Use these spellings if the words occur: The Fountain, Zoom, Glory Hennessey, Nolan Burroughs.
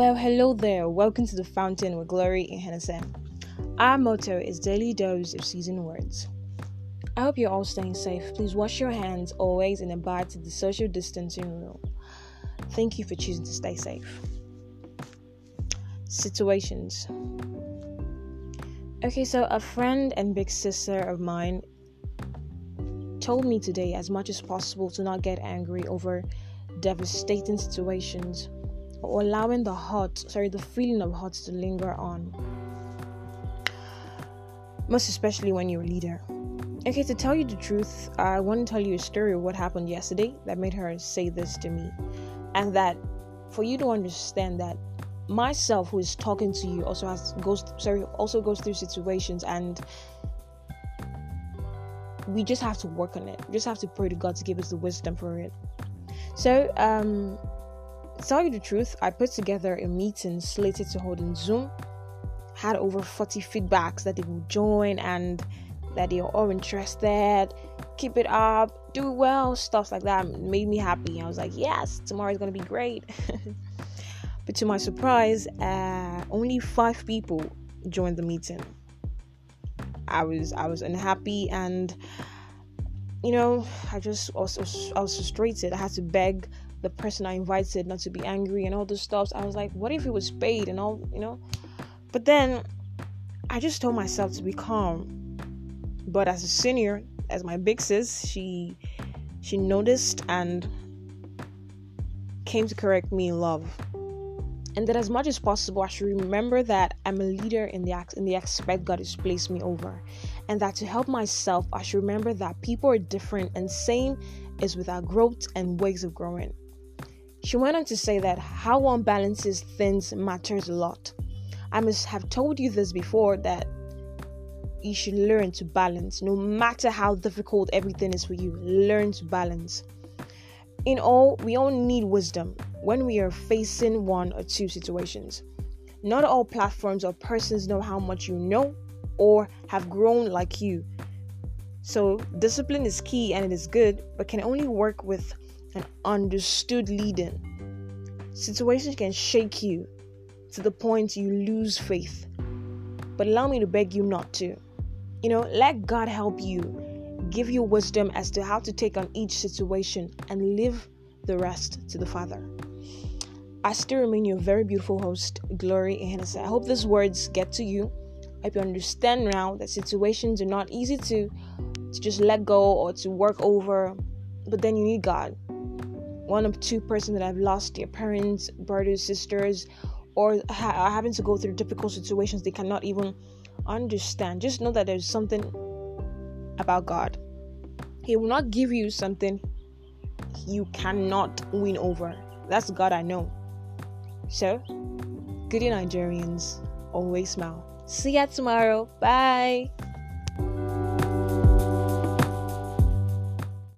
Well, hello there. Welcome to The Fountain with Glory Hennessey. Our motto is Daily Dose of Seasoned Words. I hope you're all staying safe. Please wash your hands always and abide to the social distancing rule. Thank you for choosing to stay safe. Situations. Okay, so a friend and big sister of mine told me today as much as possible to not get angry over devastating situations, or allowing the feeling of hurt to linger on, most especially when you're a leader. Okay, to tell you the truth, I want to tell you a story of what happened yesterday that made her say this to me, and that for you to understand that myself, who is talking to you, also goes through situations, and we just have to work on it. We just have to pray to God to give us the wisdom for it. So, to tell you the truth, I put together a meeting slated to hold in Zoom, had over 40 feedbacks that they will join and that they are all interested, keep it up, do well, stuff like that. It made me happy. I was like, yes, tomorrow is going to be great. But to my surprise, only 5 people joined the meeting. I was unhappy, and I was frustrated. I had to beg the person I invited not to be angry and all those stuff. I was like, what if it was paid and all, But then I just told myself to be calm. But as a senior, as my big sis, she noticed and came to correct me in love. And that as much as possible, I should remember that I'm a leader in the aspect God has placed me over. And that to help myself, I should remember that people are different and same is with our growth and ways of growing. She went on to say that how one balances things matters a lot. I must have told you this before, that you should learn to balance. No matter how difficult everything is for you, learn to balance. In all, we all need wisdom when we are facing one or two situations. Not all platforms or persons know how much you know or have grown like you. So discipline is key and it is good, but can only work with an understood leading. Situations can shake you to the point you lose faith. But allow me to beg you not to. Let God help you, give you wisdom as to how to take on each situation and leave the rest to the Father. I still remain your very beautiful host, Glory Hennessey. I hope these words get to you. I hope you understand now that situations are not easy to just let go or to work over, but then you need God. One of 2 persons that I've lost, their parents, brothers, sisters, or are having to go through difficult situations they cannot even understand. Just know that there's something about God. He will not give you something you cannot win over. That's God I know. So, good Nigerians, always smile. See ya tomorrow. Bye.